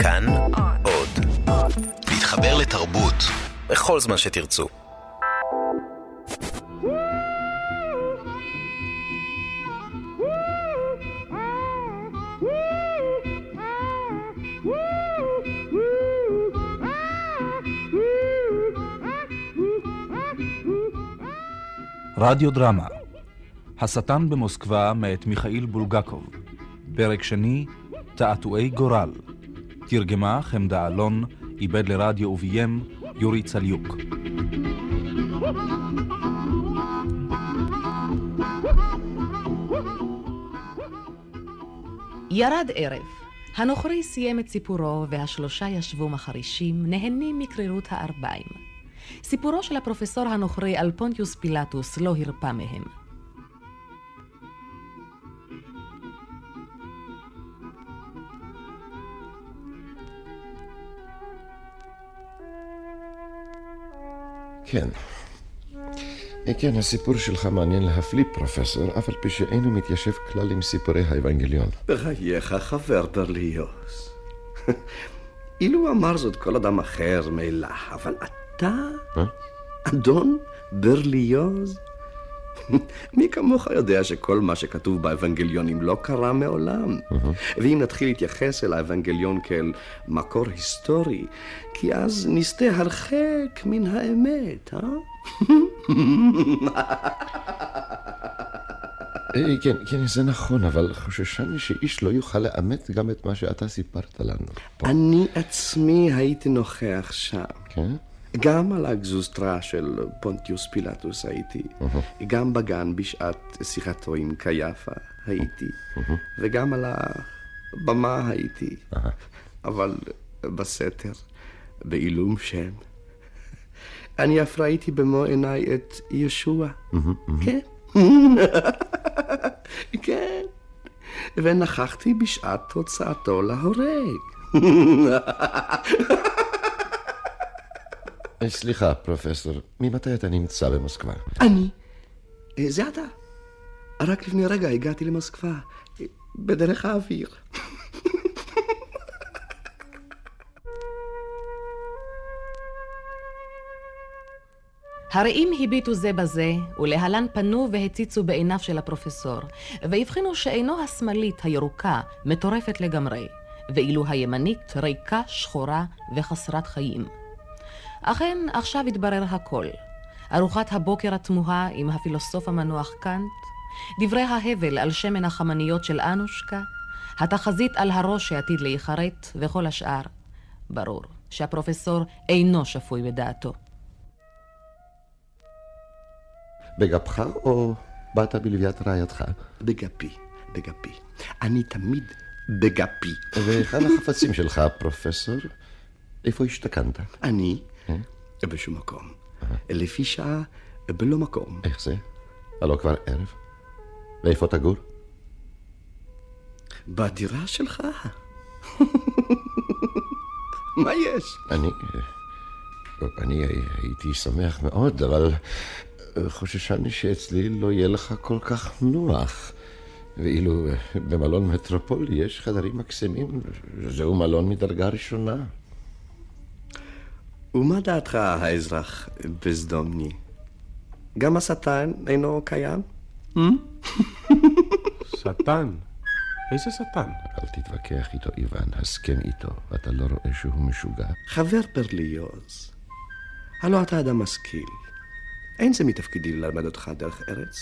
כאן עוד. להתחבר לתרבות בכל זמן שתרצו. רדיו דרמה השטן במוסקבה מאת מיכאל בולגקוב, פרק שני, תעתועי גורל. תרגמה חמדה אלון, איבד לרדיו וביים יורי צליוק. ירד ערב, הנוכרי סיים את סיפורו והשלושה ישבו מחרישים, נהנים מקרירות הארבעים. סיפורו של הפרופסור הנוכרי אלפונטיוס פילטוס לא הרפה מהם. כן, הסיפור שלך מעניין להפליא, פרופסור, אבל פי שאינו מתיישב כלל עם סיפורי האבנגליון. בחייך, חבר ברליאז. אילו אמר זאת כל אדם אחר מילך, אבל אתה, אדון ברליאז, מי כמוך יודע שכל מה שכתוב באבנגליונים לא קרה מעולם. ואם נתחיל להתייחס אל האבנגליון כאל מקור היסטורי, כי אז נסתה הרחק מן האמת, כן, זה נכון, אבל חוששני שאיש לא יוכל לאמת גם את מה שאתה סיפרת לנו. אני עצמי הייתי נוכח שם. כן? גם על הגזוסטרה של פונטיוס פילטוס הייתי, גם בגן בשעת שיחתו עם קייפא הייתי, וגם על הבמה הייתי, אבל בסתר, בעילום שם. אני אף ראיתי במו עיניי את ישוע, כן, ונכחתי בשעת הוצאתו להורג. סליחה, פרופסור, ממתי אתה נמצא במוסקבה? אני? זה אתה. רק לפני רגע הגעתי למוסקבה, בדרך האוויר. הרעים הביטו זה בזה, ולהלן פנו והציצו בעיניו של הפרופסור, והבחינו שעינו השמאלית הירוקה מטורפת לגמרי, ואילו הימנית ריקה, שחורה וחסרת חיים. אכן, עכשיו התברר הכל. ארוחת הבוקר התמוהה עם הפילוסוף המנוח קאנט, דברי ההבל על שמן החמניות של אנושקה, התחזית על הראש שעתיד להיחרט וכל השאר. ברור שהפרופסור אינו שפוי בדעתו. בגפך או באת בלוויית רעייתך? בגפי. אני תמיד בגפי. וכאן החפצים שלך, פרופסור? איפה השתכנת? אני? בשום מקום. לפי שעה, בלא מקום. איך זה? הלא כבר ערב? ואיפה תגור? בדירה שלך. מה יש? אני הייתי שמח מאוד, אבל חוששני שאצלי לא יהיה לך כל כך נוח. ואילו במלון מטרופול יש חדרים מקסימים, זהו מלון מדרגה ראשונה. ומה דעתך, האזרח בסדומני? גם השטן אינו קיים? שטן? איזה שטן? אל תתווכח איתו, איוון, הסכם איתו. אתה לא רואה שהוא משוגע? חבר ברליאז, הלא אתה אדם משכיל. אין זה מתפקידי ללמד אותך דרך ארץ.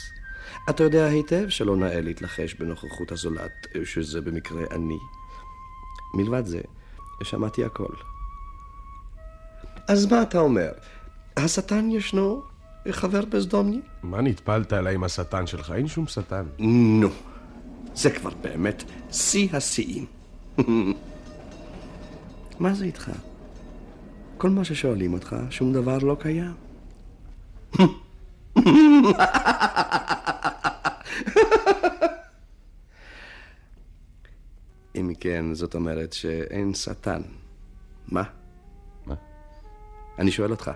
אתה יודע היטב שלא נאה להתלחש בנוכחות הזולת, שזה במקרה אני. מלבד זה, שמעתי הכל. אז מה אתה אומר? השטן ישנו חבר בסדומני? מה נתפלת עליי עם השטן שלך? אין שום שטן. נו, זה כבר באמת שיא השיאים. מה זה איתך? כל מה ששואלים אותך, שום דבר לא קיים. אם כן, זאת אומרת שאין שטן. מה? אני שואל אותך.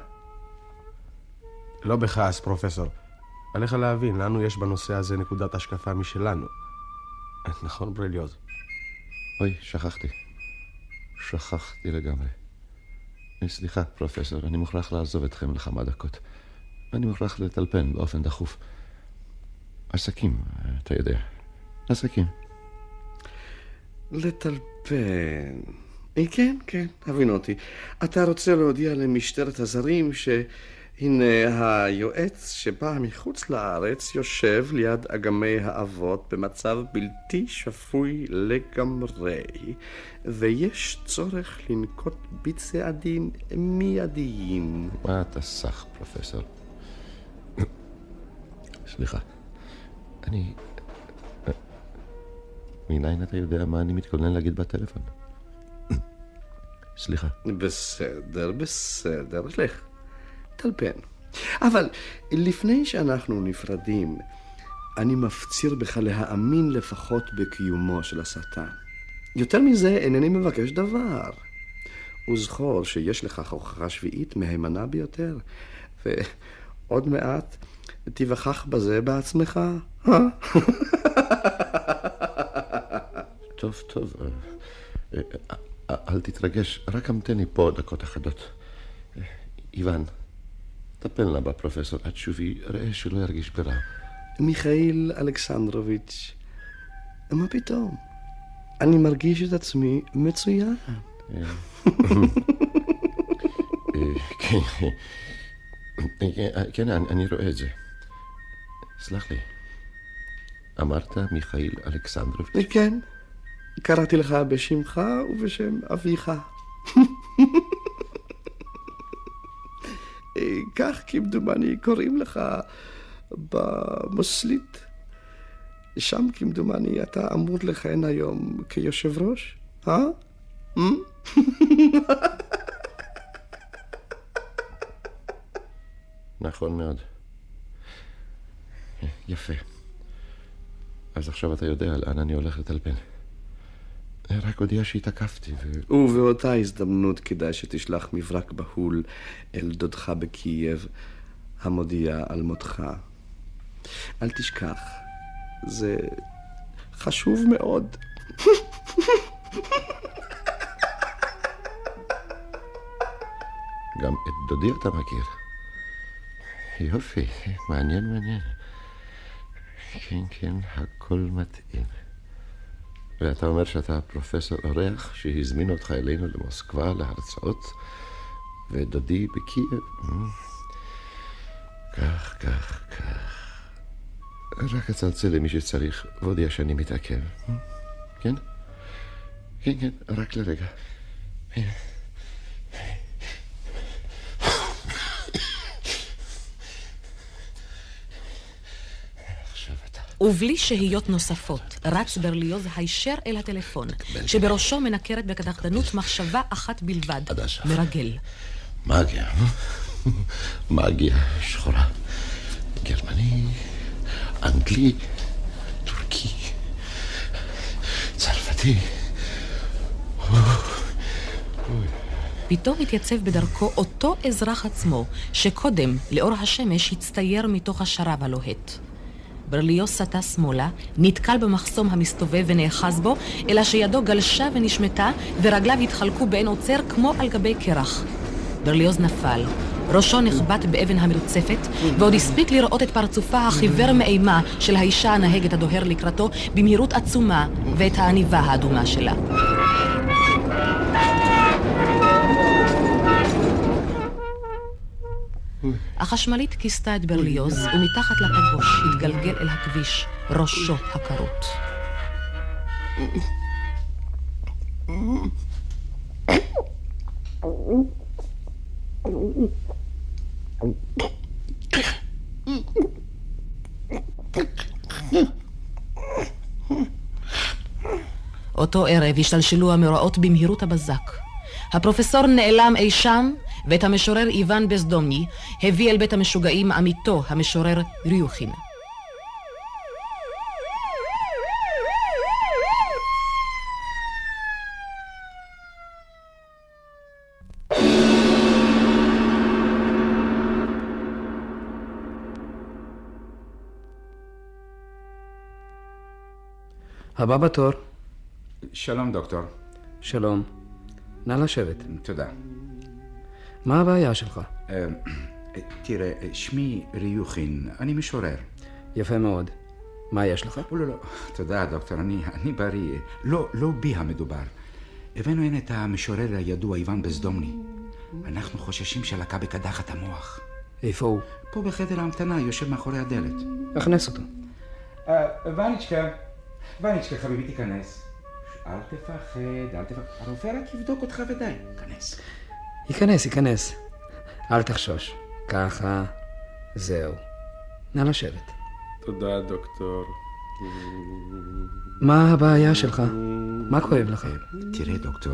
לא בכעס, פרופסור. עליך להבין, לנו יש בנושא הזה נקודת השקפה משלנו. נכון, ברליאז? אוי, שכחתי. שכחתי לגמרי. סליחה, פרופסור, אני מוכרח לעזוב אתכם לכמה דקות. אני מוכרח לטלפן באופן דחוף. עסקים, אתה יודע. עסקים. לטלפן. כן, כן, הבין אותי. אתה רוצה להודיע למשטרת הזרים שהנה היועץ שבא מחוץ לארץ יושב ליד אגמי האבות במצב בלתי שפוי לגמרי, ויש צורך לנקוט בצעדים מיידיים. מה אתה סך, פרופסור? סליחה, אני... מניין אתה יודע מה אני מתכונן להגיד בטלפון? סליחה. בסדר, בסדר, לך, תלפן. אבל לפני שאנחנו נפרדים, אני מפציר בך להאמין לפחות בקיומו של השטן. יותר מזה אינני מבקש דבר. וזכור שיש לך הוכחה שביעית מהימנה ביותר, ועוד מעט תיווכח בזה בעצמך. טוב, טוב. אל תתרגש, רק המתני פה דקות אחדות. איוון, תפן לה בפרופסור עד שובי, ראה שלא ירגיש ברע. מיכאל אלכסנדרוביץ', מה פתאום? אני מרגיש את עצמי מצוין. כן, אני רואה את זה. סלח לי, אמרת מיכאל אלכסנדרוביץ'? כן. קראתי לך בשמך ובשם אביך. כך כמדומני קוראים לך במוסלית. שם כמדומני אתה אמור לכהן היום כיושב ראש. נכון מאוד. יפה. אז עכשיו אתה יודע לאן אני הולך לטלפן. רק הודיע שהתעקפתי ו... ובאותה הזדמנות כדאי שתשלח מברק בהול אל דודך בקייב המודיע על מותך. אל תשכח, זה חשוב מאוד. גם את דודי אתה מכיר? יופי, מעניין, מעניין. כן, כן, הכל מתאים. ואתה אומר שאתה פרופסור אורח שהזמין אותך אלינו למוסקבה להרצאות, ודודי בקייב. כך, כך, כך. רק אצלצל למי שצריך, והודיע שאני מתעכב. כן? כן, כן, רק לרגע. ובלי שהיות נוספות, רץ ברליאז הישר אל הטלפון, שבראשו מנקרת בקדחתנות מחשבה אחת בלבד, מרגל. מגיה, מגיה שחורה. גרמני, אנגלי, טורקי, צרפתי. פתאום התייצב בדרכו אותו אזרח עצמו, שקודם, לאור השמש, הצטייר מתוך השרב הלוהט. ברליאז סטה שמאלה, נתקל במחסום המסתובב ונאחז בו, אלא שידו גלשה ונשמטה, ורגליו התחלקו בעין עוצר כמו על גבי קרח. ברליאז נפל, ראשו נחבט באבן המרצפת, ועוד הספיק לראות את פרצופה החיוור מאימה של האישה הנהגת הדוהר לקראתו במהירות עצומה, ואת העניבה האדומה שלה. החשמלית כיסתה את ברליאז, ומתחת לפגוש התגלגל אל הכביש ראשו הקרות. אותו ערב השתלשלו המראות במהירות הבזק. הפרופסור נעלם אי שם, ואת המשורר איוון בזדומני הביא אל בית המשוגעים עמיתו, המשורר ריוחין. הבא בתור. שלום דוקטור. שלום. נא לשבת. תודה. מה הבעיה שלך? תראה, שמי ריוחין, אני משורר. יפה מאוד. מה יש לך? לא, לא, לא. תודה, דוקטור, אני בריא. לא בי המדובר. הבאנו הנה את המשורר הידוע, איוון בזדומני. אנחנו חוששים שלקה בקדחת המוח. איפה הוא? פה בחדר ההמתנה, יושב מאחורי הדלת. הכנס אותו. וניצ'קה, וניצ'קה, חביבי, תיכנס. אל תפחד, אל תפחד. הרופא רק יבדוק אותך ודי. כנס. ייכנס. אל תחשוש. ככה, זהו. נא לשבת. תודה, דוקטור. מה הבעיה שלך? מה כואב לך? תראה, דוקטור...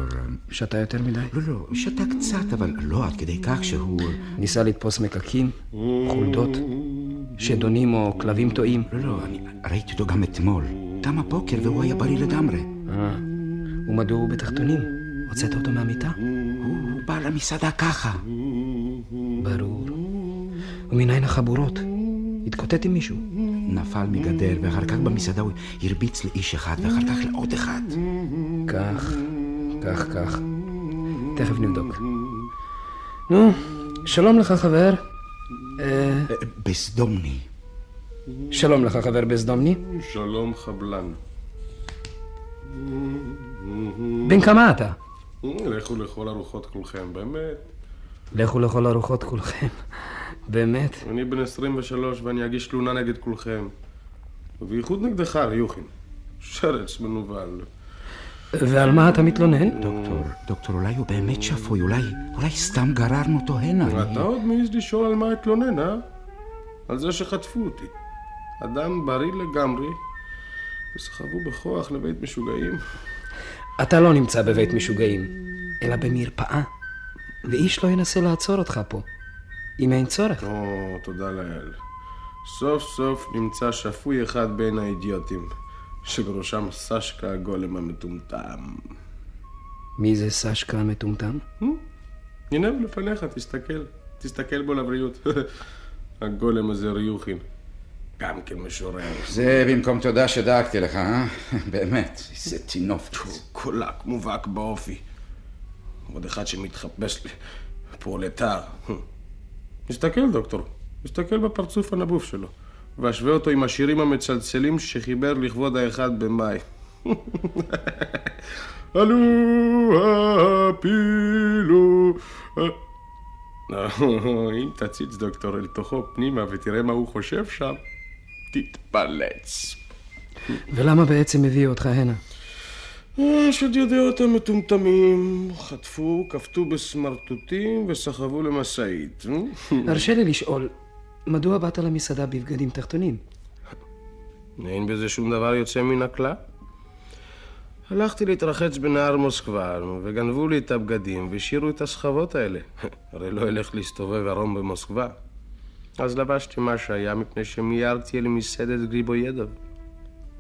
שתה יותר מדי? לא, שתה קצת, אבל לא עד כדי כך שהוא... ניסה לתפוס מקקים, חולדות, שדונים או כלבים טועים. לא, אני ראיתי אותו גם אתמול. תם הבוקר והוא היה בריא לגמרי. ומדוע הוא בתחתונים? הוצאת אותו מהמיטה? הוא בא למסעדה ככה. ברור. ומניין החבורות? התקוטט עם מישהו? נפל מגדר, ואחר כך במסעדה הוא הרביץ לאיש אחד, ואחר כך לעוד אחד. כך. תכף נבדוק. נו, שלום לך, חבר. בזדומני. שלום לך, חבר בזדומני. שלום, חבלן. בן כמה אתה? לכו לכל הרוחות כולכם, באמת. אני בן 23 ואני אגיש תלונה נגד כולכם. ובייחוד נגדך, ריוחין. שרץ מנובל. ועל מה אתה מתלונן? דוקטור, אולי הוא באמת שפוי, אולי סתם גררנו אותו הנה. אתה עוד מעיז לשאול על מה התלונן, אה? על זה שחטפו אותי. אדם בריא לגמרי, וסחבו בכוח לבית משוגעים. אתה לא נמצא בבית משוגעים, אלא במרפאה. ואיש לא ינסה לעצור אותך פה, אם אין צורך. או, תודה לאל. סוף סוף נמצא שפוי אחד בין האידיוטים, שבראשם סשקה הגולם המטומטם. מי זה סשקה המטומטם? הנה לפניך, תסתכל בו לבריאות. הגולם הזה ריוחין, גם כמשורר. זה במקום תודה שדאגתי לך, אה? באמת, זה תינוף. קולק מובהק באופי. עוד אחד שמתחפש לפעולתר. מסתכל, דוקטור. מסתכל בפרצוף הנבוף שלו. והשווה אותו עם השירים המצלצלים שחיבר לכבוד האחד במאי. אלו, הפילו. אם תציץ, דוקטור, אל תוכו פנימה ותראה מה הוא חושב שם, תתפלץ. ולמה בעצם הביאו אותך הנה? יש עוד יודעות המטומטמים, חטפו, כפתו בסמרטוטים וסחבו למסעית. הרשה לי לשאול, מדוע באת למסעדה בבגדים תחתונים? אין בזה שום דבר יוצא מן הכלל. הלכתי להתרחץ בנהר מוסקבה, וגנבו לי את הבגדים והשאירו את הסחבות האלה. הרי לא אלך להסתובב ערום במוסקבה. אז לבשתי מה שהיה מפני שמיירתי אל מסעדת גריבויידוב.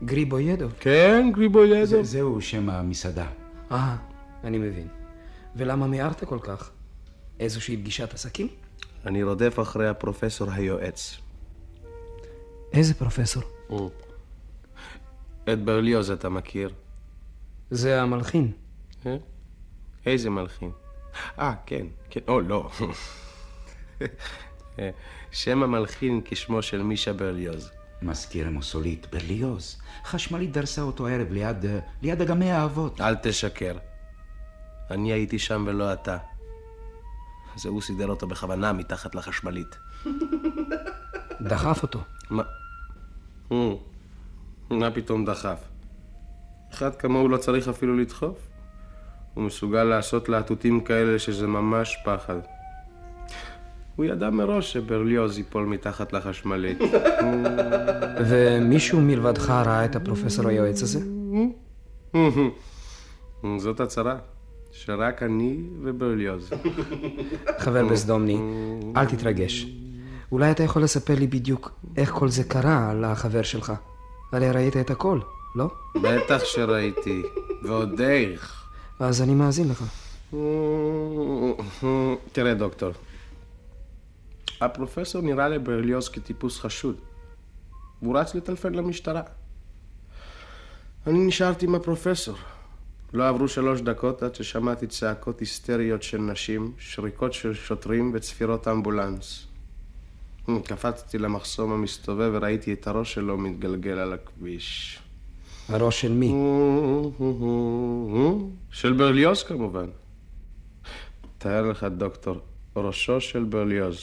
גריבויידוב? כן, גריבויידוב. זהו שם המסעדה. אני מבין. ולמה מיארת כל כך? איזושהי פגישת עסקים? אני רודף אחרי הפרופסור היועץ. איזה פרופסור? את ברליאז אתה מכיר. זה המלחין. איזה מלחין? כן. או, לא. שם המלחין כשמו של מישה ברליאז. מזכיר המוסולית, ברליאז. חשמלית דרסה אותו הערב ליד אגמי האבות. אל תשקר. אני הייתי שם ולא אתה. זה הוא סידר אותו בכוונה מתחת לחשמלית. דחף אותו. מה פתאום דחף? אחד כמו הוא לא צריך אפילו לדחוף. הוא מסוגל לעשות להטוטים כאלה שזה ממש פחד. הוא ידע מראש שברליאז ייפול מתחת לחשמלית. ומישהו מלבדך ראה את הפרופסור היועץ הזה? זאת הצרה, שרק אני וברליאז. חבר בזדומני, אל תתרגש. אולי אתה יכול לספר לי בדיוק איך כל זה קרה לחבר שלך. הרי ראית את הכל, לא? בטח שראיתי, ועוד איך. אז אני מאזין לך. תראה, דוקטור. הפרופסור נראה לברליאז כטיפוס חשוד. הוא רץ לטלפן למשטרה. אני נשארתי עם הפרופסור. לא עברו 3 דקות עד ששמעתי צעקות היסטריות של נשים, שריקות של שוטרים וצפירות אמבולנס. קפצתי למחסום המסתובב וראיתי את הראש שלו מתגלגל על הכביש. הראש של מי? של ברליאז כמובן. תאר לך דוקטור, ראשו של ברליאז.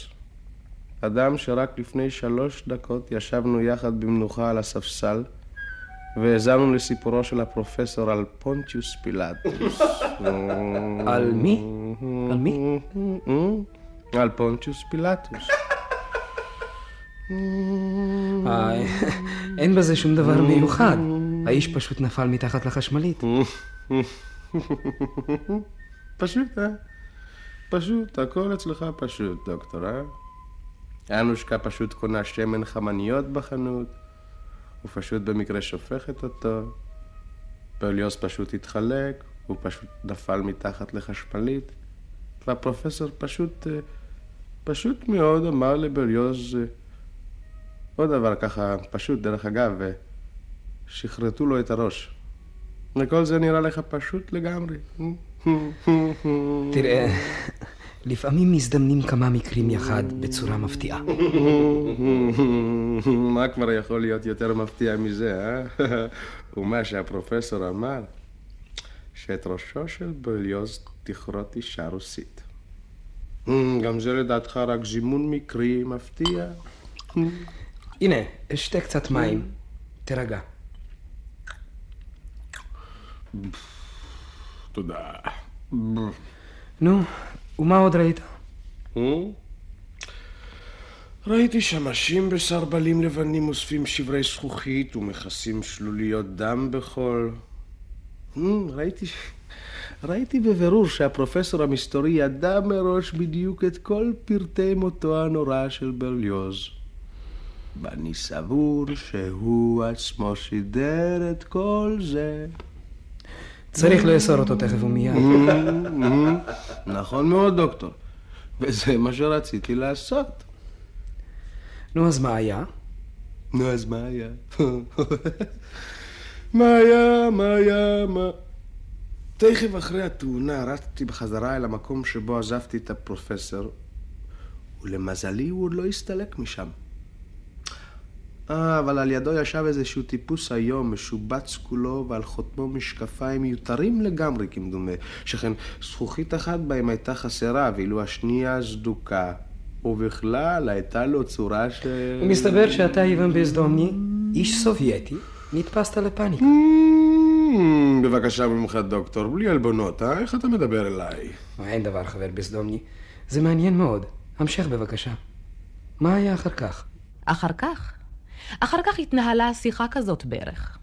אדם שרק לפני 3 דקות ישבנו יחד במנוחה על הספסל והזמנו לסיפורו של הפרופסור אלפונטיוס פילטוס. על מי? על מי? אלפונטיוס פילטוס. אין בזה שום דבר מיוחד. האיש פשוט נפל מתחת לחשמלית. פשוט, אה? פשוט, הכל אצלך פשוט, דוקטור, אה? אנושקה פשוט קונה שמן חמניות בחנות, הוא פשוט במקרה שופכת אותו, פוליוס פשוט התחלק, הוא פשוט נפל מתחת לחשמלית, והפרופסור פשוט מאוד אמר לברליאז עוד דבר ככה, פשוט, דרך אגב, שחרטו לו את הראש. וכל זה נראה לך פשוט לגמרי. תראה, לפעמים מזדמנים כמה מקרים יחד בצורה מפתיעה. מה כבר יכול להיות יותר מפתיע מזה, אה? ומה שהפרופסור אמר, שאת ראשו של ברליאז תכרות אישה רוסית. גם זה לדעתך רק זימון מקרי מפתיע. הנה, אשתה קצת מים. תרגע. תודה. נו, ומה עוד ראית? ראיתי שמשים בסרבלים לבנים אוספים שברי זכוכית ומכסים שלוליות דם בחול. ראיתי בבירור שהפרופסור המסתורי ידע מראש בדיוק את כל פרטי מותו הנורא של ברליאז. ואני סבור שהוא עצמו שידר את כל זה. צריך לאסור אותו תכף ומיד. נכון מאוד, דוקטור. וזה מה שרציתי לעשות. נו, אז מה היה? מה היה? תכף אחרי התאונה רצתי בחזרה אל המקום שבו עזבתי את הפרופסור, ולמזלי הוא עוד לא הסתלק משם. אבל על ידו ישב איזשהו טיפוס היום, משובץ כולו, ועל חותמו משקפיים מיותרים לגמרי כמדומה, שכן זכוכית אחת בהם הייתה חסרה, ואילו השנייה זדוקה, ובכלל הייתה לו צורה ש... ומסתבר שאתה, איבן בזדומני, איש סובייטי, נתפסת לפניקה. בבקשה ממך, דוקטור, בלי אלבונות, אה? איך אתה מדבר אליי? אין דבר, חבר בזדומני. זה מעניין מאוד. המשך בבקשה. מה היה אחר כך? אחר כך? אחר כך התנהלה שיחה כזאת בערך.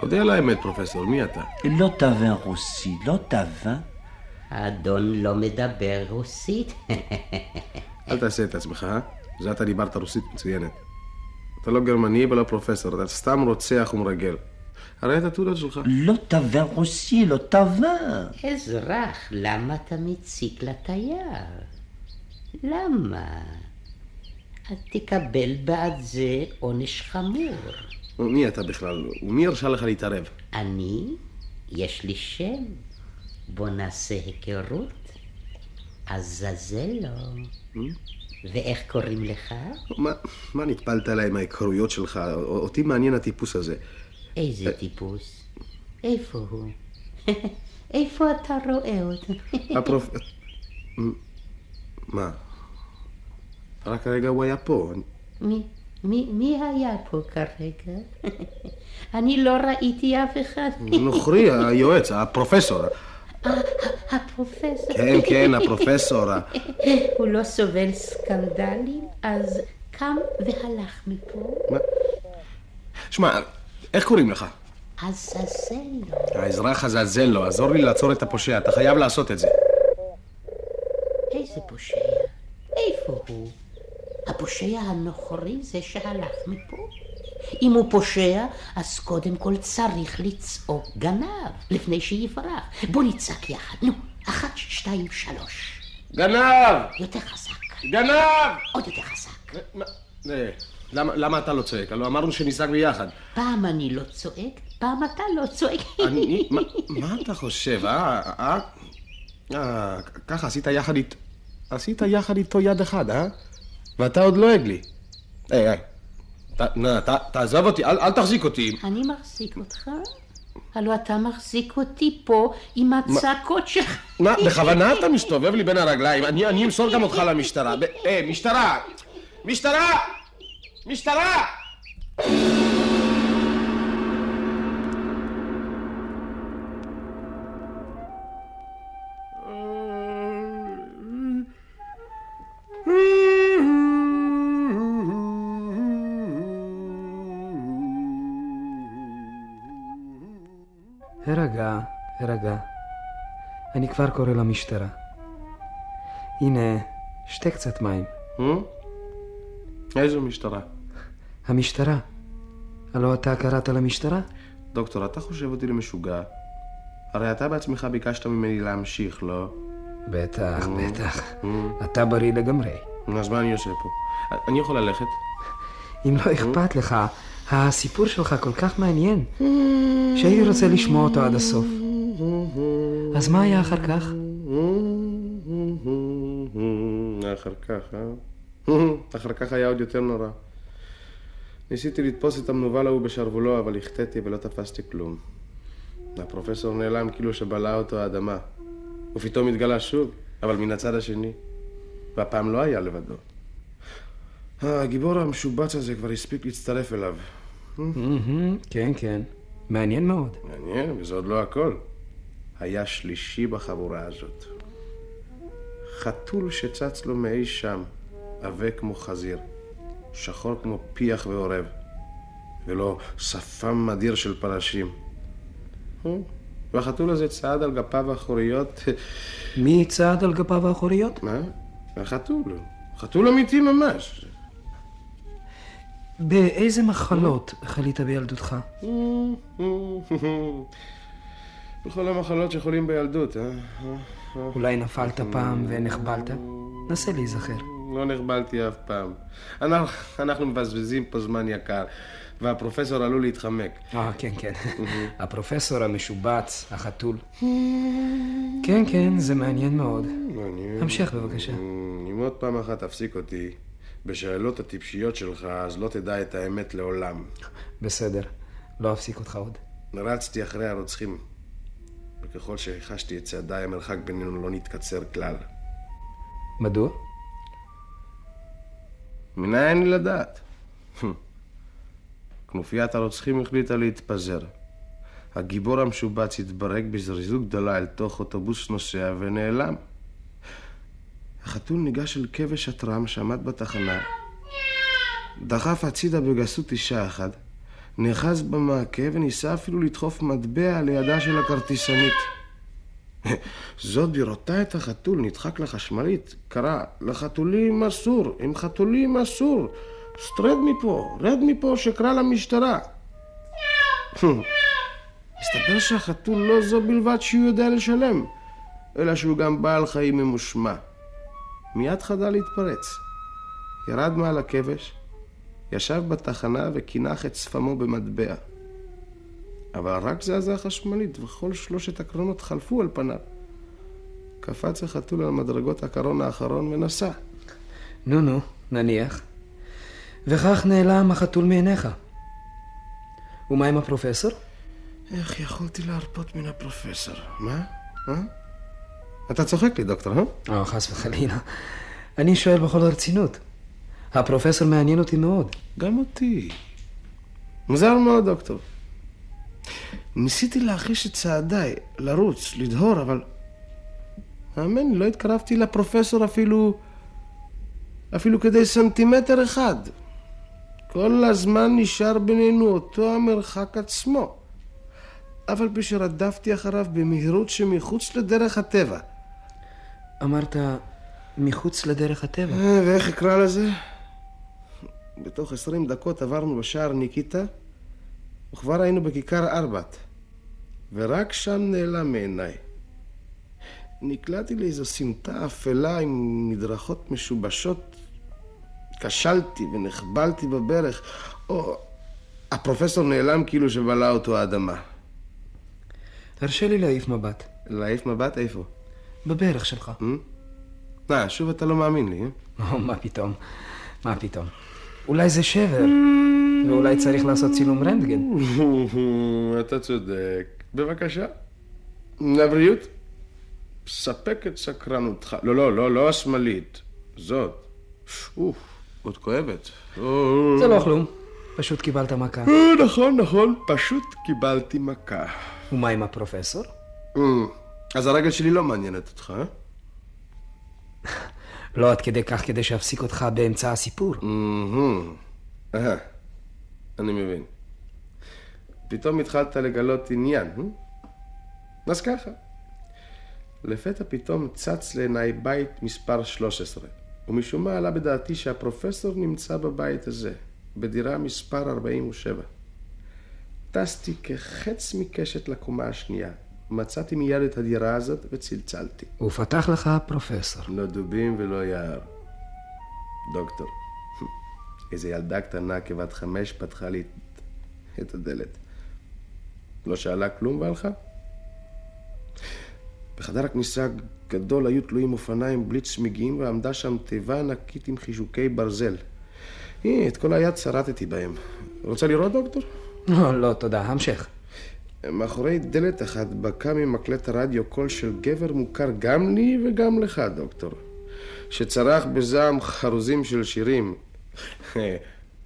תודה על האמת, פרופסור, מי אתה? לא תבין רוסי, לא תבין. האדון לא מדבר רוסית. אל תעשה את עצמך, זה אתה דיברת רוסית מצוינת. אתה לא גרמני ולא פרופסור, אתה סתם רוצח ומרגל. הרי את התעודה שלך. לא תבר רוסי, לא תבר. אזרח, למה אתה מציק לתייר? למה? אז תקבל בעד זה עונש חמור. ומי אתה בכלל? ומי הרשה לך להתערב? אני? יש לי שם. בוא נעשה היכרות. עזאזלו. ואיך קוראים לך? מה נתפלת עליי עם ההיכרויות שלך? אותי מעניין הטיפוס הזה. איזה טיפוס? איפה הוא? איפה אתה רואה אותו? מה? רק כרגע הוא היה פה. מי היה פה כרגע? אני לא ראיתי אף אחד. נוכרי, היועץ, הפרופסור. הפרופסור? כן, הפרופסור. הוא לא סובל סקנדלים, אז קם והלך מפה. מה? שמע... איך קוראים לך? עזאזלו. האזרח עזאזלו, עזור לי לעצור את הפושע, אתה חייב לעשות את זה. איזה פושע? איפה הוא? הפושע הנוכרי זה שהלך מפה? אם הוא פושע, אז קודם כל צריך לצעוק גנב, לפני שיברח. בוא נצעק יחד, נו, 1, 2, 3. גנב! יותר חזק. גנב! עוד יותר חזק. למה אתה לא צועק? הלוא אמרנו שניסג ביחד. פעם אני לא צועק, פעם אתה לא צועק. אני? מה אתה חושב, ככה עשית יחד איתו יד אחד, ואתה עוד לא הגלי. תעזב אותי, אל תחזיק אותי. אני מחזיק אותך? הלוא אתה מחזיק אותי פה עם הצעקות שלך. בכוונה אתה מסתובב לי בין הרגליים. אני אמסור גם אותך למשטרה. משטרה! משטרה! משטרה! הרגע, אני כבר קורא למשטרה. הנה, שתי קצת מים. איזו משטרה? המשטרה. הלא אתה קראת למשטרה? דוקטור, אתה חושב אותי למשוגע? הרי אתה בעצמך ביקשת ממני להמשיך, לא? בטח. אתה בריא לגמרי. אז מה אני עושה פה? אני יכול ללכת? אם לא אכפת לך, הסיפור שלך כל כך מעניין, שהיא רוצה לשמוע אותו עד הסוף. אז מה היה אחר כך? אחר כך היה עוד יותר נורא. ניסיתי לתפוס את המנובל ההוא בשרוולו, אבל הכתתי ולא תפסתי כלום. הפרופסור נעלם כאילו שבלעה אותו האדמה. הוא פתאום התגלה שוב, אבל מן הצד השני. והפעם לא היה לבדו. הגיבור המשובץ הזה כבר הספיק להצטרף אליו. כן. מעניין מאוד. מעניין, וזה עוד לא הכל. היה שלישי בחבורה הזאת. חתול שצץ לו מאי שם, עבה כמו חזיר, שחור כמו פיח ועורב, ולא שפם מדיר של פרשים. והחתול הזה צעד על גפיו האחוריות. מי צעד על גפיו האחוריות? מה? החתול. חתול אמיתי ממש. באיזה מחלות חלית בילדותך? בכל המחלות שחולים בילדות, אולי נפלת פעם ונחבלת? נסה להיזכר. לא נחבלתי אף פעם. אנחנו מבזבזים פה זמן יקר, והפרופסור עלול להתחמק. כן. הפרופסור המשובץ, החתול. כן, זה מעניין מאוד. המשך בבקשה. אם עוד פעם אחת תפסיק אותי בשאלות הטיפשיות שלך, אז לא תדע את האמת לעולם. בסדר, לא אפסיק אותך עוד. רצתי אחרי הרוצחים, וככל שהחשתי את צעדיי, המרחק בינינו לא נתקצר כלל. מדוע? מניין לי לדעת. כנופיית הרוצחים החליטה להתפזר. הגיבור המשובץ התברג בזריזות גדולה אל תוך אוטובוס נוסע ונעלם. החתול ניגש אל כבש הטרם שעמד בתחנה, דחף הצידה בגסות אישה אחת, נאחז במעקה וניסה אפילו לדחוף מטבע לידה של הכרטיסנית. זאת בירותה את החתול, נדחק לחשמלית, קרא, לחתולים אסור, עם חתולים אסור, סטרד מפה, רד מפה, שקרא למשטרה. מסתבר שהחתול לא זו בלבד שהוא יודע לשלם, אלא שהוא גם בעל חיים ממושמע. מיד חדל להתפרץ. ירד מעל הכבש, ישב בתחנה וכינח את שפמו במטבע. אבל רק זעזעה חשמלית וכל שלושת הקרונות חלפו על פניו. קפץ החתול על מדרגות הקרון האחרון ונסע. נו, נניח. וכך נעלם החתול מעיניך. ומה עם הפרופסור? איך יכולתי להרפות מן הפרופסור? מה? אתה צוחק לי, דוקטור, חס וחלילה. אני שואל בכל הרצינות. הפרופסור מעניין אותי מאוד. גם אותי. מוזר מאוד, דוקטור. ניסיתי להחיש את צעדיי, לרוץ, לדהור, אבל... האמן, לא התקרבתי לפרופסור אפילו כדי סנטימטר אחד. כל הזמן נשאר בינינו אותו המרחק עצמו. אבל בשרדפתי אחריו במהירות שמחוץ לדרך הטבע. אמרת, מחוץ לדרך הטבע? ואיך אקרא לזה? בתוך 20 דקות עברנו בשער ניקיטה, וכבר היינו בכיכר ארבעת, ורק שם נעלם מעיניי. נקלעתי לאיזו סמטה אפלה עם מדרכות משובשות. כשלתי ונחבלתי בברך. הפרופסור נעלם כאילו שבלע אותו האדמה. תרשה לי להעיף מבט. להעיף מבט? איפה? בברך שלך. שוב אתה לא מאמין לי, אה? מה פתאום? מה פתאום? אולי זה שבר, ואולי צריך לעשות צילום רנטגן. אתה צודק. בבקשה. לבריאות. ספק את סקרנותך. לא, לא, לא, לא השמאלית. זאת. עוד כואבת. זה לא כלום. פשוט קיבלת מכה. נכון, נכון. פשוט קיבלתי מכה. ומה עם הפרופסור? אז הרגל שלי לא מעניינת אותך, אה? לא עד כדי כך כדי שאפסיק אותך באמצע הסיפור. אני מבין. פתאום התחלת לגלות עניין. אז ככה. לפתע פתאום צץ לעיניי בית מספר 13, ומשום מה עלה בדעתי שהפרופסור נמצא בבית הזה, בדירה מספר 47. טסתי כחץ מקשת לקומה השנייה. מצאתי מיד את הדירה הזאת וצלצלתי. הוא פתח לך הפרופסור. לא דובים ולא יער. דוקטור. איזו ילדה קטנה כבת 5 פתחה לי את הדלת. לא שאלה כלום והלכה? בחדר הכניסה גדול היו תלויים אופניים בלי צמיגים, ועמדה שם תיבה ענקית עם חישוקי ברזל. את כל היד שרטתי בהם. רוצה לראות, דוקטור? לא, תודה. המשך. מאחורי דלת אחת בקע ממקלט הרדיו קול של גבר מוכר גם לי וגם לך, דוקטור, שצרח בזעם חרוזים של שירים.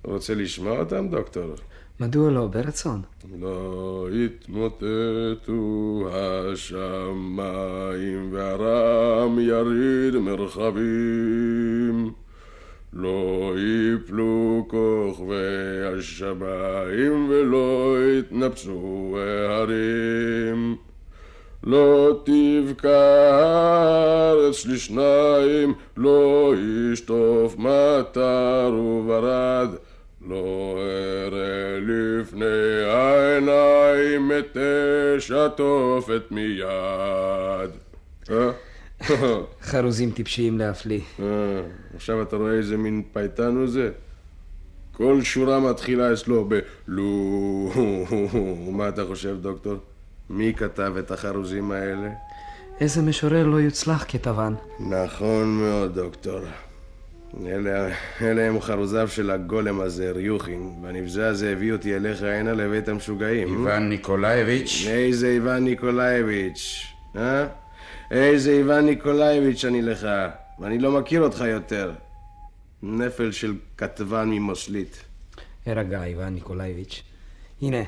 רוצה לשמוע אותם, דוקטור? מדוע לא? ברצון. לא יתמוטטו השמיים והרם יריד מרחבים, לא יפלו כוכבי השמיים ולא יתנפצו ההרים, לא תבקע הארץ לשניים, לא ישטוף מטר וברד, לא הראה לפני העיניים את אש התופת מיד. חרוזים טיפשיים להפליא. עכשיו אתה רואה איזה מין פייטן הוא זה? כל שורה מתחילה אצלו בלו. מה אתה חושב, דוקטור? מי כתב את החרוזים האלה? איזה משורר לא יוצלח כתבן. נכון מאוד, דוקטור. אלה הם חרוזיו של הגולם הזה, ריוחין, והנבזה הזה הביא אותי אליך הנה לבית המשוגעים. איוון ניקולאיביץ'. איזה איוון ניקולאיביץ', אה? איזה איוון ניקולאיביץ' אני לך, ואני לא מכיר אותך יותר. נפל של כתבן ממוסלית. הרגע, איוון ניקולאיביץ'. הנה,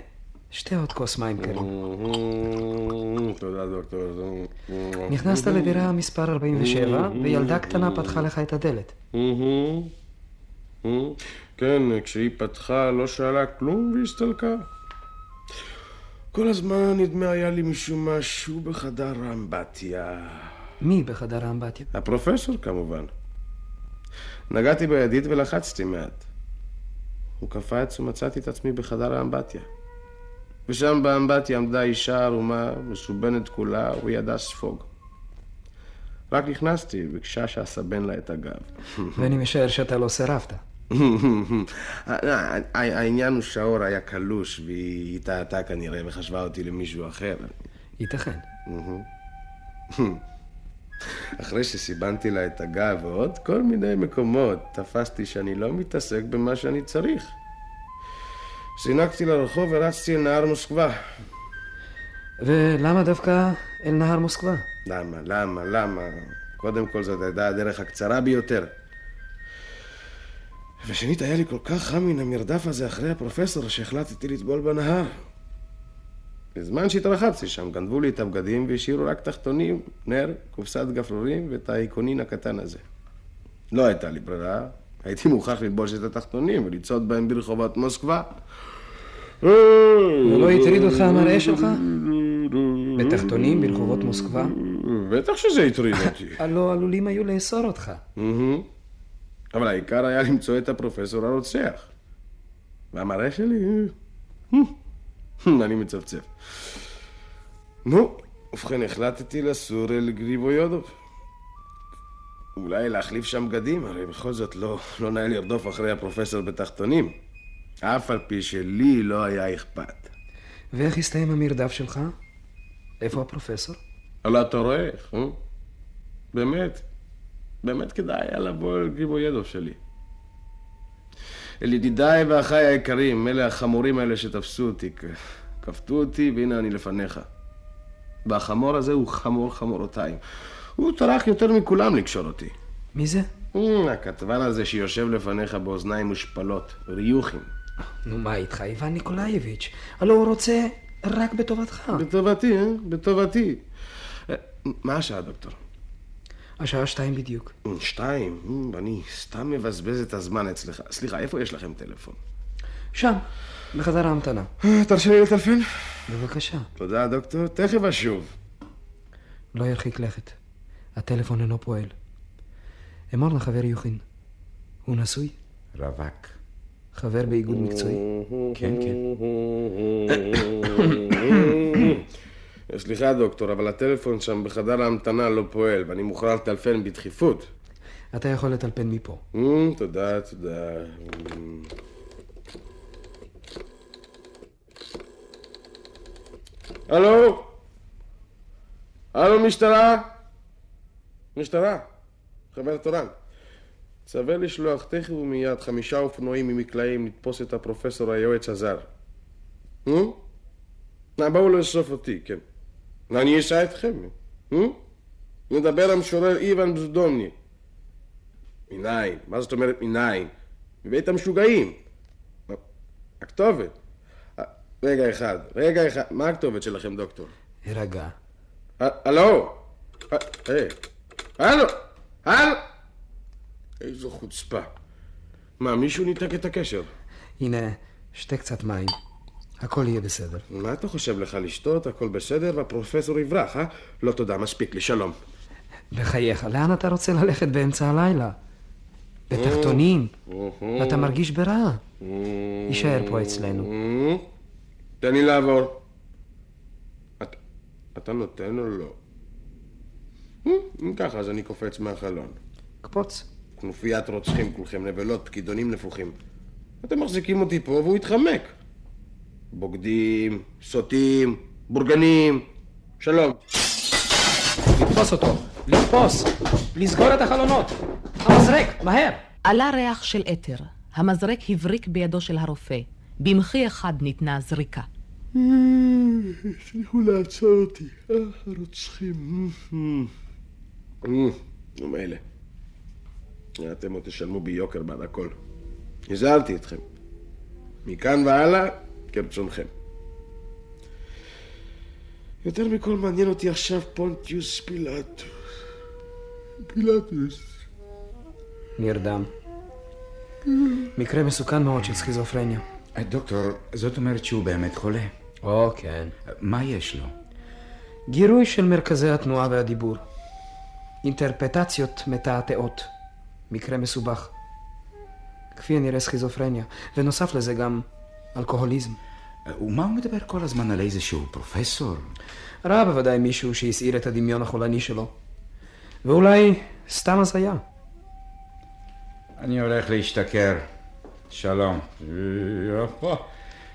שתי עוד כוס מים קרים. תודה, דוקטור. נכנסת לבירה מספר 47, וילדה קטנה פתחה לך את הדלת. כן, כשהיא פתחה לא שאלה כלום והסתלקה. כל הזמן נדמה היה לי משום משהו בחדר האמבטיה. מי בחדר האמבטיה? הפרופסור, כמובן. נגעתי בידית ולחצתי מעט. הוא קפץ ומצאתי את עצמי בחדר האמבטיה. ושם באמבטיה עמדה אישה ערומה, מסובנת כולה, וידה ספוג. רק נכנסתי וביקשה שאסבן לה את הגב. ואני משער שאתה לא סירבת. העניין הוא שהאור היה קלוש והיא טעתה כנראה וחשבה אותי למישהו אחר. ייתכן. אחרי שסיבנתי לה את הגב ועוד כל מיני מקומות תפסתי שאני לא מתעסק במה שאני צריך. סינקתי לרחוב ורצתי אל נהר מוסקבה. ולמה דווקא אל נהר מוסקבה? למה? קודם כל זאת הייתה הדרך הקצרה ביותר. ושנית, היה לי כל כך חם מן המרדף הזה אחרי הפרופסור שהחלטתי לטבול בנהר. בזמן שהתרחצתי שם, גנבו לי את הבגדים והשאירו רק תחתונים, נר, קופסת גפרורים ואת האיקונין הקטן הזה. לא הייתה לי ברירה, הייתי מוכרח לבוש את התחתונים ולצעוד בהם ברחובות מוסקבה. ולא יטריד אותך המראה שלך? בתחתונים ברחובות מוסקבה? בטח שזה יטריד אותי. הלא עלולים היו לאסור אותך. אבל העיקר היה למצוא את הפרופסור הרוצח. והמראה שלי... אני מצפצף. נו, ובכן החלטתי לסור אל גריבויידוב. אולי להחליף שם גדים, הרי בכל זאת לא נהיה לרדוף אחרי הפרופסור בתחתונים. אף על פי שלי לא היה אכפת. ואיך הסתיים המרדף שלך? איפה הפרופסור? על התורך, באמת. באמת כדאי היה לבוא אל גריבויידוב שלי. אל ידידיי ואחיי היקרים, אלה החמורים האלה שתפסו אותי, כפתו אותי והנה אני לפניך. והחמור הזה הוא חמור חמורותיים. הוא טרח יותר מכולם לקשור אותי. מי זה? הכתבן הזה שיושב לפניך באוזניים מושפלות, ריוחים. נו, מה איתך, איוון ניקולאיביץ'? הלא הוא רוצה רק בטובתך. בטובתי, בטובתי. מה השעה, דוקטור? השעה 2 בדיוק. 2? אני סתם מבזבז את הזמן אצלך. סליחה, איפה יש לכם טלפון? שם, בחדר ההמתנה. תרשה לי לטלפון? בבקשה. תודה, דוקטור. תכף אשוב. לא ירחיק לכת. הטלפון אינו פועל. אמר לחבר יוחין. הוא נשוי? רווק. חבר באיגוד מקצועי? כן, כן. סליחה דוקטור, אבל הטלפון שם בחדר ההמתנה לא פועל, ואני מוכרח לטלפן בדחיפות. אתה יכול לטלפן מפה. תודה, תודה. הלו? הלו משטרה? משטרה, חבר תורן. צווה לשלוח תכף ומיד 5 אופנועים ממקלעים לתפוס את הפרופסור היועץ הזר. בואו לאסוף אותי, כן. אני אשע אתכם. נדבר המשורר איוון בזודומני. מניין, מה זאת אומרת מניין? מבית המשוגעים. הכתובת. רגע אחד. מה הכתובת שלכם, דוקטור? הרגע. הלו? הלו? איזו חוצפה. מה, מישהו ניתק את הקשר? הנה, שתי קצת מים. הכל יהיה בסדר. מה אתה חושב לך לשתות? הכל בסדר והפרופסור יברח, אה? לא תודה, מספיק לי, שלום. בחייך, לאן אתה רוצה ללכת באמצע הלילה? בתחתונים. אתה מרגיש ברע. יישאר פה אצלנו. תן לי לעבור. אתה נותן או לא? ככה, אז אני קופץ מהחלון. קפוץ. כנופיית רוצחים כולכם, נבלות, פקידונים נפוחים. אתם מחזיקים אותי פה והוא יתחמק. בוגדים, סוטים, בורגנים. שלום. לתפוס אותו, לתפוס, לסגור את החלונות. המזרק, מהר. עלה ריח של אתר. המזרק הבריק בידו של הרופא. במחי אחד ניתנה זריקה. תצליחו לעצור אותי, הרוצחים. ומאלה. אתם עוד תשלמו ביוקר בעד הכל. הזהרתי אתכם. מכאן והלאה, כרצונכם. יותר מכל מעניין אותי עכשיו פונטיוס פילטוס. פילטוס. נרדם. מקרה מסוכן מאוד של סכיזופרניה. דוקטור, זאת אומרת שהוא באמת חולה. או, כן. מה יש לו? גירוי של מרכזי התנועה והדיבור. אינטרפטציות מתעתעות. מקרה מסובך. כפי הנראה סכיזופרניה, ונוסף לזה גם אלכוהוליזם. ומה הוא מדבר כל הזמן על איזשהו פרופסור? ראה בוודאי מישהו שהסעיר את הדמיון החולני שלו. ואולי סתם הזיה. אני הולך להשתכר. שלום.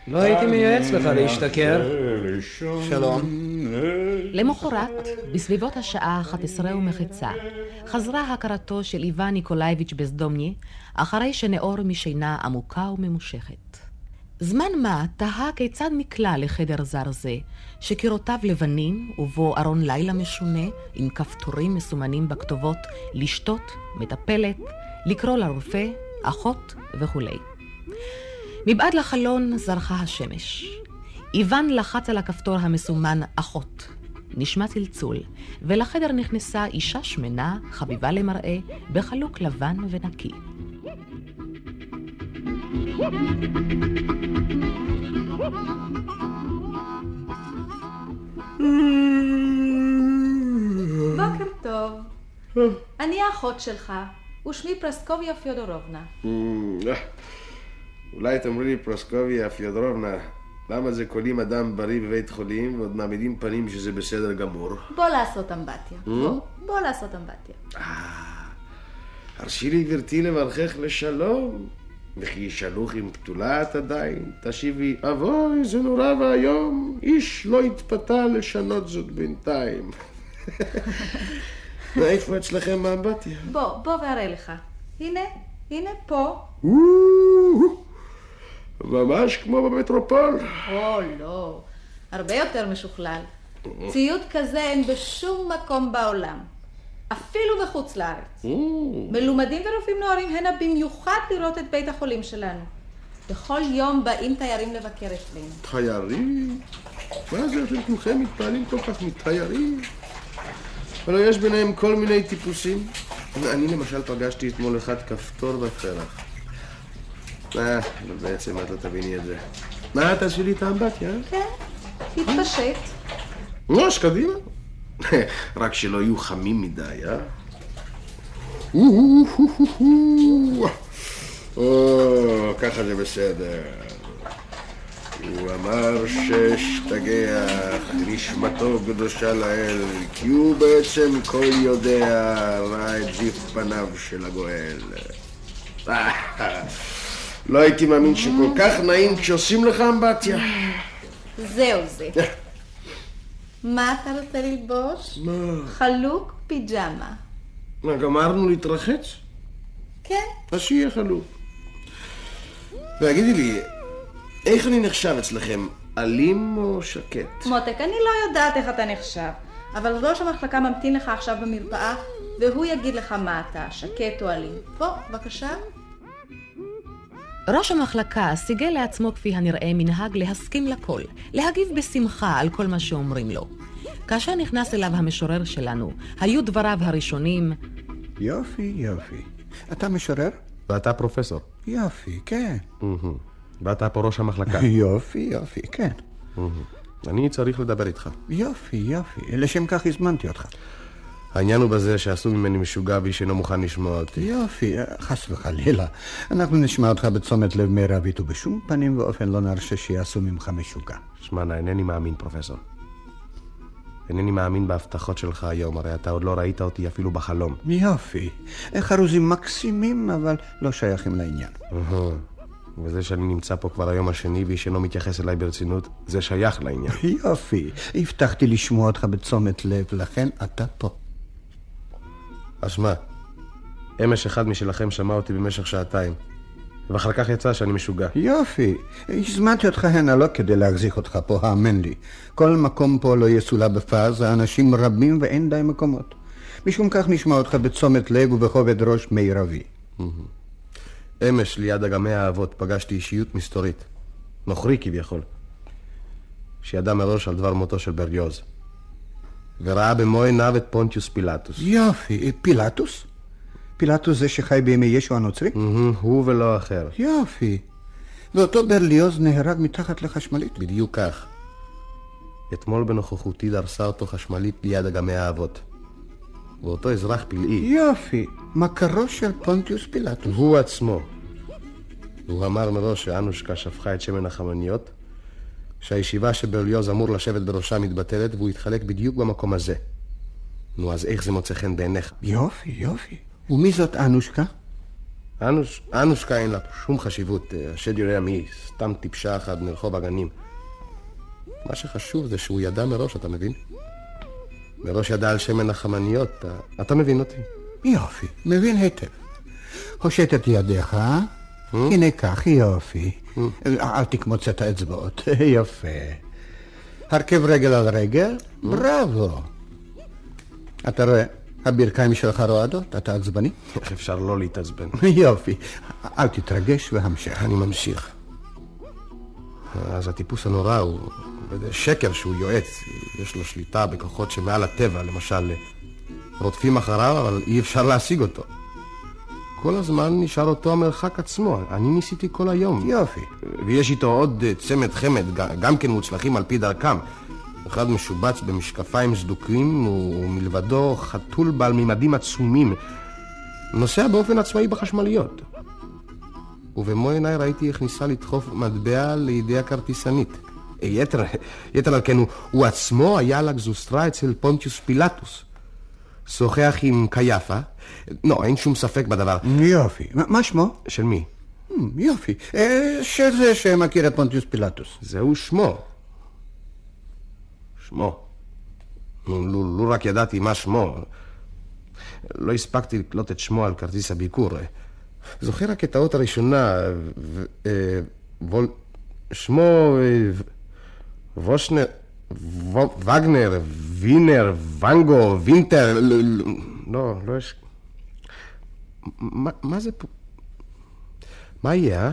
לא הייתי מייעץ לך להשתכר. שלום. למחרת, בסביבות השעה 11:30, חזרה הכרתו של איוון ניקולאיביץ' בזדומני, אחרי שנאור משינה עמוקה וממושכת. זמן מה תהה כיצד נקלע לחדר זר זה, שקירותיו לבנים ובו ארון לילה משונה עם כפתורים מסומנים בכתובות לשתות, מטפלת, לקרוא לרופא, אחות וכו'. מבעד לחלון זרחה השמש. איוון לחץ על הכפתור המסומן אחות. נשמע צלצול, ולחדר נכנסה אישה שמנה, חביבה למראה, בחלוק לבן ונקי. בוקר טוב. אני האחות שלך. ושמי פרסקוביה פיודורובנה. אולי תאמרי לי פרסקוביה פיודורובנה, למה זה קולים אדם בריא בבית חולים ועוד מעמידים פנים שזה בסדר גמור? בוא לעשות אמבטיה. בוא לעשות אמבטיה. הרשי לי גברתי לברכך לשלום, וכי ישלוך עם פתולת עדיין, תשיבי, אבוי, זה נורא והיום, איש לא התפתה לשנות זאת בינתיים. איפה אצלכם מאמבטיה? בוא והראה לך. הנה פה. ממש כמו במטרופול. או לא, הרבה יותר משוכלל. ציוד כזה אין בשום מקום בעולם. אפילו בחוץ לארץ. מלומדים ורופאים נוערים הנה במיוחד לראות את בית החולים שלנו. בכל יום באים תיירים לבקר אצלנו. תיירים? מה זה? אתם כולכם מתפעלים כל כך מתיירים? אבל יש ביניהם כל מיני טיפוסים. אני למשל פגשתי אתמול אחד כפתור בפרח. אבל בעצם את לא תביני את זה. מה, תעשי לי את האמבטיה? כן, תתפשט. ראש, קדימה. רק שלא יהיו חמים מדי, אה? או, ככה זה בסדר. הוא אמר ששתגח, נשמתו קדושה לאל, כי הוא בעצם כל יודע ראה את זיף פניו של הגואל. לא הייתי מאמין שכל כך נעים כשעושים לך אמבטיה. זהו זה. מה אתה רוצה ללבוש? מה? חלוק פיג'מה. מה, גמרנו להתרחץ? כן. אז שיהיה חלוק. והגידי לי, איך אני נחשב אצלכם? אלים או שקט? מותק, אני לא יודעת איך אתה נחשב, אבל ראש המחלקה ממתין לך עכשיו במרפאה, והוא יגיד לך מה אתה, שקט או אלים. בוא, בבקשה. ראש המחלקה סיגל לעצמו כפי הנראה מנהג להסכים לכל, להגיב בשמחה על כל מה שאומרים לו. כאשר נכנס אליו המשורר שלנו, היו דבריו הראשונים. יופי, יופי. אתה משורר? ואתה פרופסור. יופי, כן. ואתה פה ראש המחלקה. יופי, יופי, כן. אני צריך לדבר איתך. יופי, יופי. לשם כך הזמנתי אותך. העניין הוא בזה שעשו ממני משוגע ושאינו מוכן לשמוע אותי. יופי, חס וחלילה. אנחנו נשמע אותך בתשומת לב מרבית ובשום פנים ואופן לא נרשה שיעשו ממך משוגע. שמענה, אינני מאמין, פרופסור. אינני מאמין בהבטחות שלך היום, הרי אתה עוד לא ראית אותי אפילו בחלום. יופי. חרוזים מקסימים, אבל לא שייכים לעניין. וזה שאני נמצא פה כבר היום השני ושאינו מתייחס אליי ברצינות, זה שייך לעניין. יופי. הבטחתי לשמוע אותך בתשומת לב, לכן אתה פה. אז מה? אמש אחד משלכם שמע אותי במשך שעתיים, ואחר כך יצא שאני משוגע. יופי, הזמנתי אותך הנה לא כדי להחזיק אותך פה, האמן לי. כל מקום פה לא יסולה בפז, האנשים רבים ואין די מקומות. משום כך נשמע אותך בתשומת לב ובכובד ראש מירבי. אמש ליד אגמי האבות פגשתי אישיות מסתורית, נוכרי כביכול, שידע מראש על דבר מותו של ברליאז. וראה במו עיניו את פונטיוס פילטוס. יופי, פילטוס? פילטוס זה שחי בימי ישו הנוצרי? הוא ולא אחר. יופי. ואותו ברליאז נהרג מתחת לחשמלית? בדיוק כך. אתמול בנוכחותי דרסה אותו חשמלית ליד אגמי האבות. ואותו אזרח פלאי. יופי, מכרו של פונטיוס פילטוס. הוא עצמו. הוא אמר מראש שאנושקה שפכה את שמן החמניות, שהישיבה שברליאז אמור לשבת בראשה מתבטלת, והוא התחלק בדיוק במקום הזה. נו, אז איך זה מוצא חן בעיניך? יופי, יופי. ומי זאת אנושקה? אנושקה אין לה שום חשיבות. השד יורה מי, סתם טיפשה אחת מרחוב הגנים. מה שחשוב זה שהוא ידע מראש, אתה מבין? מראש ידע על שמן החמניות. אתה מבין אותי? יופי, מבין היטב. הושט את ידיך, הנה כך, יופי. אל תקמוץ את האצבעות. יפה. הרכב רגל על רגל, בראבו. אתה רואה, הברכיים שלך רועדות, אתה עצבני? איך אפשר לא להתעצבן? יופי, אל תתרגש והמשך. אני ממשיך. אז הטיפוס הנורא הוא שקר שהוא יועץ, יש לו שליטה בכוחות שמעל הטבע, למשל רודפים אחריו, אבל אי אפשר להשיג אותו. כל הזמן נשאר אותו המרחק עצמו, אני ניסיתי כל היום. יופי. ויש איתו עוד צמד חמד, גם כן מוצלחים על פי דרכם. אחד משובץ במשקפיים סדוקים, ומלבדו חתול בעל מימדים עצומים. נוסע באופן עצמאי בחשמליות. ובמו עיניי ראיתי איך ניסה לדחוף מטבע לידי הכרטיסנית. יתר על כן, הוא עצמו היה לגזוסטרה אצל פונטיוס פילטוס. שוחח עם קייפא. לא, אין שום ספק בדבר. יופי. מה שמו? של מי? יופי. של זה שמכיר את פונטיוס פילטוס. זהו שמו. שמו. לו רק ידעתי מה שמו. לא הספקתי לקלוט את שמו על כרטיס הביקור. זוכר רק את האות הראשונה. שמו וושנר, וגנר, וינר, ונגו, וינטר. לא יש. מה זה פה? מה יהיה?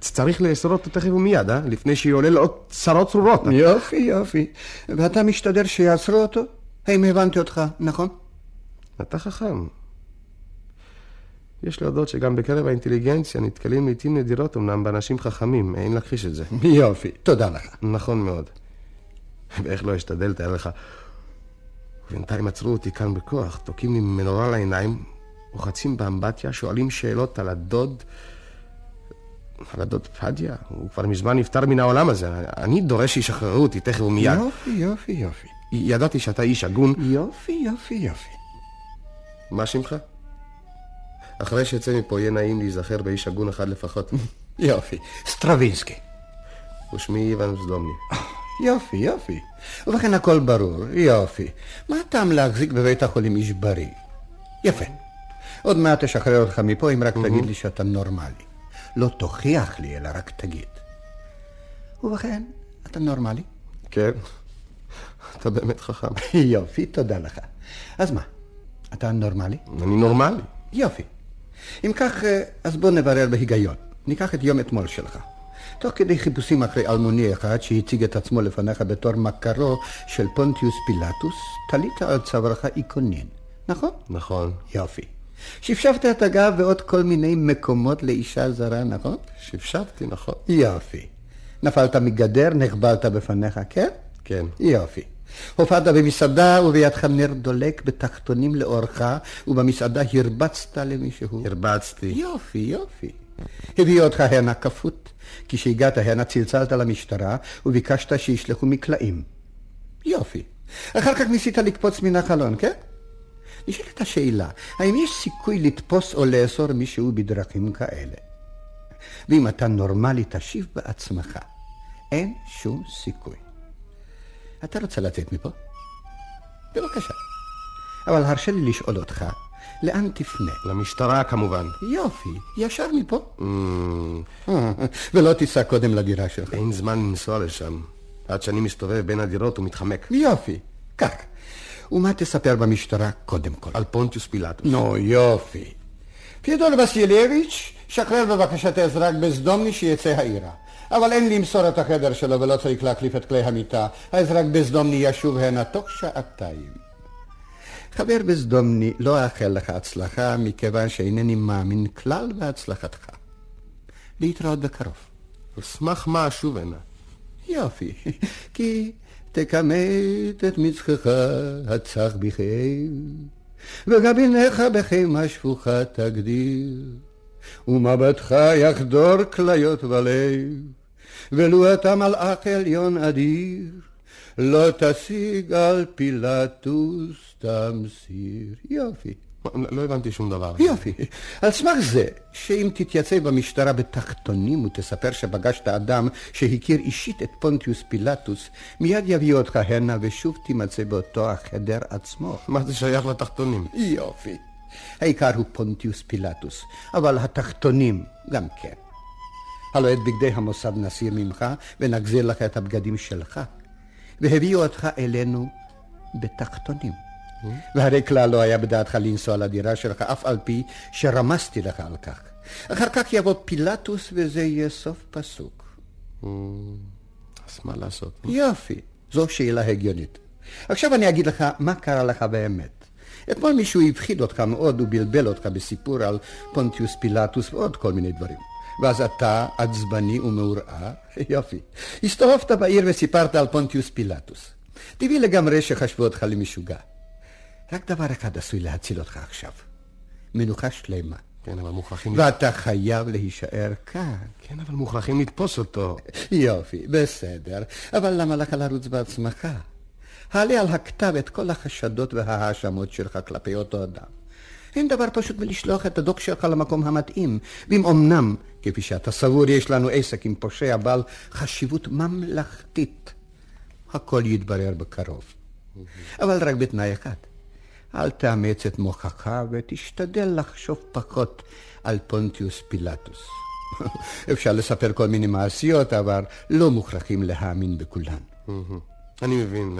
צריך לעשרות אותו תכף ומיד, לפני שיעולה לעוד צרות צרורות. יופי, יופי. ואתה משתדר שיעשרו אותו? האם הבנתי אותך, נכון? אתה חכם. יש להודות שגם בקרב האינטליגנציה נתקלים לעתים נדירות אמנם באנשים חכמים, אין להכחיש את זה. יופי, תודה לך. נכון מאוד. ואיך לא אשתדל, תאר לך. ובינתיים עצרו אותי כאן בכוח, תוקים לי מנורה לעיניים, רוחצים באמבטיה, שואלים שאלות על הדוד... על הדוד פדיה, הוא כבר מזמן נפטר מן העולם הזה. אני דורש שישחררו אותי תכף ומיד. יופי, יופי, יופי. ידעתי שאתה איש הגון. יופי, יופי, יופי. מה שמך? אחרי שיצא מפה יהיה נעים להיזכר באיש הגון אחד לפחות. יופי, סטרבינסקי. ושמי איוון סדומני. יופי, יופי. ובכן הכל ברור, יופי. מה הטעם להחזיק בבית החולים איש בריא? יפה. עוד מעט תשחרר אותך מפה אם רק תגיד לי שאתה נורמלי. לא תוכיח לי, אלא רק תגיד. ובכן, אתה נורמלי? כן. אתה באמת חכם. יופי, תודה לך. אז מה? אתה נורמלי? אני נורמלי. יופי. אם כך, אז בוא נברר בהיגיון. ניקח את יום אתמול שלך. תוך כדי חיפושים אחרי אלמוני אחד שהציג את עצמו לפניך בתור מכרו של פונטיוס פילטוס, תלית על צווארך איקונין. נכון? נכון. יופי. שפשפת את הגב ועוד כל מיני מקומות לאישה זרה, נכון? שפשפתי, נכון. יופי. נפלת מגדר, נחבלת בפניך, כן? כן. יופי. הופעת במסעדה ובידך נר דולק בתחתונים לאורך, ובמסעדה הרבצת למישהו. הרבצתי. יופי, יופי. הביאו אותך הנה כפות. כשהגעת הנה צלצלת למשטרה וביקשת שישלחו מקלעים. יופי. אחר כך ניסית לקפוץ מן החלון, כן? נשאלת השאלה, האם יש סיכוי לתפוס או לאסור מישהו בדרכים כאלה? ואם אתה נורמלי תשיב בעצמך, אין שום סיכוי. אתה רוצה לצאת מפה? בבקשה. אבל הרשה לי לשאול אותך, לאן תפנה? למשטרה כמובן. יופי, ישר מפה. ולא תיסע קודם לדירה שלך. אין זמן לנסוע לשם. עד שאני מסתובב בין הדירות ומתחמק. יופי, כך. ומה תספר במשטרה קודם כל? על פונטיוס פילטוס. נו, יופי. פידור וסילייביץ', שחרר בבקשה את האזרח בזדומני שיצא העירה. אבל אין למסור את החדר שלו ולא צריך להקליף את כלי המיטה. האזרח בזדומני ישוב הנה תוך שעתיים. חבר בזדומני, לא אאחל לך הצלחה מכיוון שאינני מאמין כלל בהצלחתך. להתראות בקרוב. אשמח מה שוב הנה. יופי, כי... תקמת את מצחך הצח בכאב, וגבינך בחימה שפוכה תגדיר, ומבטך יחדור כליות ולב, ולו אתה מלאך עליון אדיר, לא תשיג על פילטוס תמסיר. יופי. לא הבנתי שום דבר. יופי. על סמך זה, שאם תתייצב במשטרה בתחתונים ותספר שבגשת אדם שהכיר אישית את פונטיוס פילטוס, מיד יביאו אותך הנה ושוב תימצא באותו החדר עצמו. מה זה שייך לתחתונים? יופי. העיקר הוא פונטיוס פילטוס, אבל התחתונים גם כן. הלוא את בגדי המוסד נסיר ממך ונגזיר לך את הבגדים שלך, והביאו אותך אלינו בתחתונים. והרי כלל לא היה בדעתך לנסוע לדירה שלך, אף על פי שרמזתי לך על כך. אחר כך יבוא פילטוס וזה יהיה סוף פסוק. אז מה לעשות? יופי, זו שאלה הגיונית. עכשיו אני אגיד לך מה קרה לך באמת. אתמול מישהו הבחיד אותך מאוד ובלבל אותך בסיפור על פונטיוס פילטוס ועוד כל מיני דברים. ואז אתה עצבני ומעורער. יופי, הסתובבת בעיר וסיפרת על פונטיוס פילטוס. טבעי לגמרי שחשבו אותך למשוגע. רק דבר אחד עשוי להציל אותך עכשיו. מנוחה שלמה. כן, אבל מוכרחים... ואתה חייב להישאר כאן. כן, אבל מוכרחים לתפוס אותו. יופי, בסדר. אבל למה לך לרוץ בעצמך? העלה על הכתב את כל החשדות וההאשמות שלך כלפי אותו אדם. אין דבר פשוט מלשלוח את הדוק שלך למקום המתאים. ואם אומנם, כפי שאתה סבור, יש לנו עסק עם פושע בעל חשיבות ממלכתית, הכל יתברר בקרוב. אבל רק בתנאי אחד. אל תאמץ את מוכחה ותשתדל לחשוב פחות על פונטיוס פילטוס. אפשר לספר כל מיני מעשיות, אבל לא מוכרחים להאמין בכולן. אני מבין.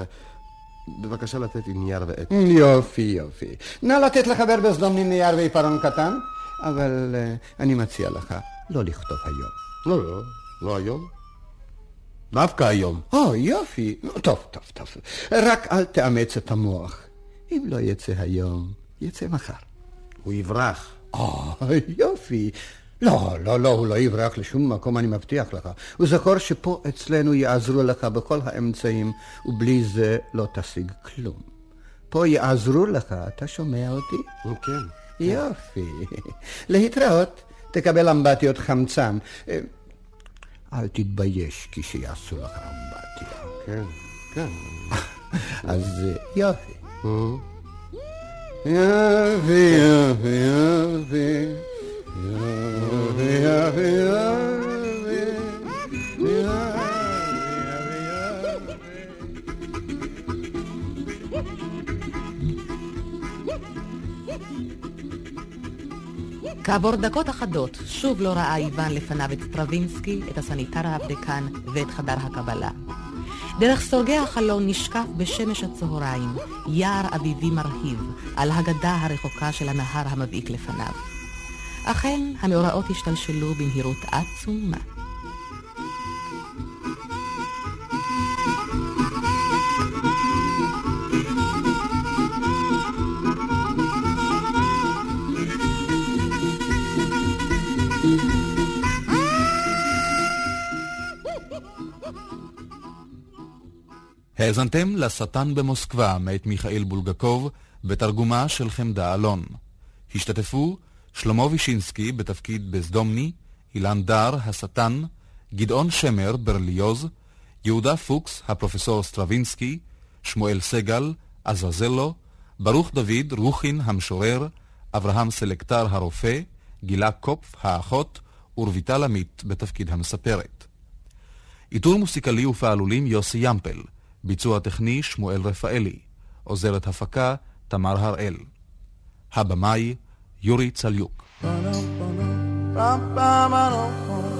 בבקשה לתת לי נייר ועט. יופי, יופי. נא לתת לחבר בסדום לי נייר ועיפרון קטן, אבל אני מציע לך לא לכתוב היום. לא, לא. לא היום. דווקא היום. או, יופי. טוב, טוב, טוב. רק אל תאמץ את המוח. אם לא יצא היום, יצא מחר. הוא יברח. יופי. לא, לא, לא, הוא לא יברח לשום מקום, אני מבטיח לך. הוא זכור שפה אצלנו יעזרו לך בכל האמצעים, ובלי זה לא תשיג כלום. פה יעזרו לך, אתה שומע אותי? כן. יופי. להתראות, תקבל אמבטיות חמצן. אל תתבייש כשיעשו לך אמבטיה. כן, כן. אז יופי. יופי, יופי, יופי. יופי, יופי, יופי. כעבור דקות אחדות שוב לא ראה איוון לפניו את סטרבינסקי, את הסניטר האפריקן ואת חדר הקבלה. דרך סורגי החלון נשקף בשמש הצהריים, יער אביבי מרהיב, על הגדה הרחוקה של הנהר המבעיק לפניו. אכן, המאורעות השתלשלו במהירות עצומה. האזנתם לשטן במוסקבה מאת מיכאל בולגקוב בתרגומה של חמדה אלון. השתתפו שלמה וישינסקי בתפקיד בסדומני, אילן דאר השטן, גדעון שמר ברליאז, יהודה פוקס הפרופסור סטרבינסקי, שמואל סגל עזרזלו, ברוך דוד רוחין המשורר, אברהם סלקטר הרופא, גילה קופ האחות ורוויטל עמית בתפקיד המספרת. איתור מוסיקלי ופעלולים יוסי יאמפל, ביצוע טכני שמואל רפאלי, עוזרת הפקה תמר הראל, הבמאי יורי צליוק.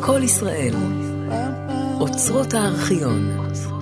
כל ישראל, אוצרות הארכיון.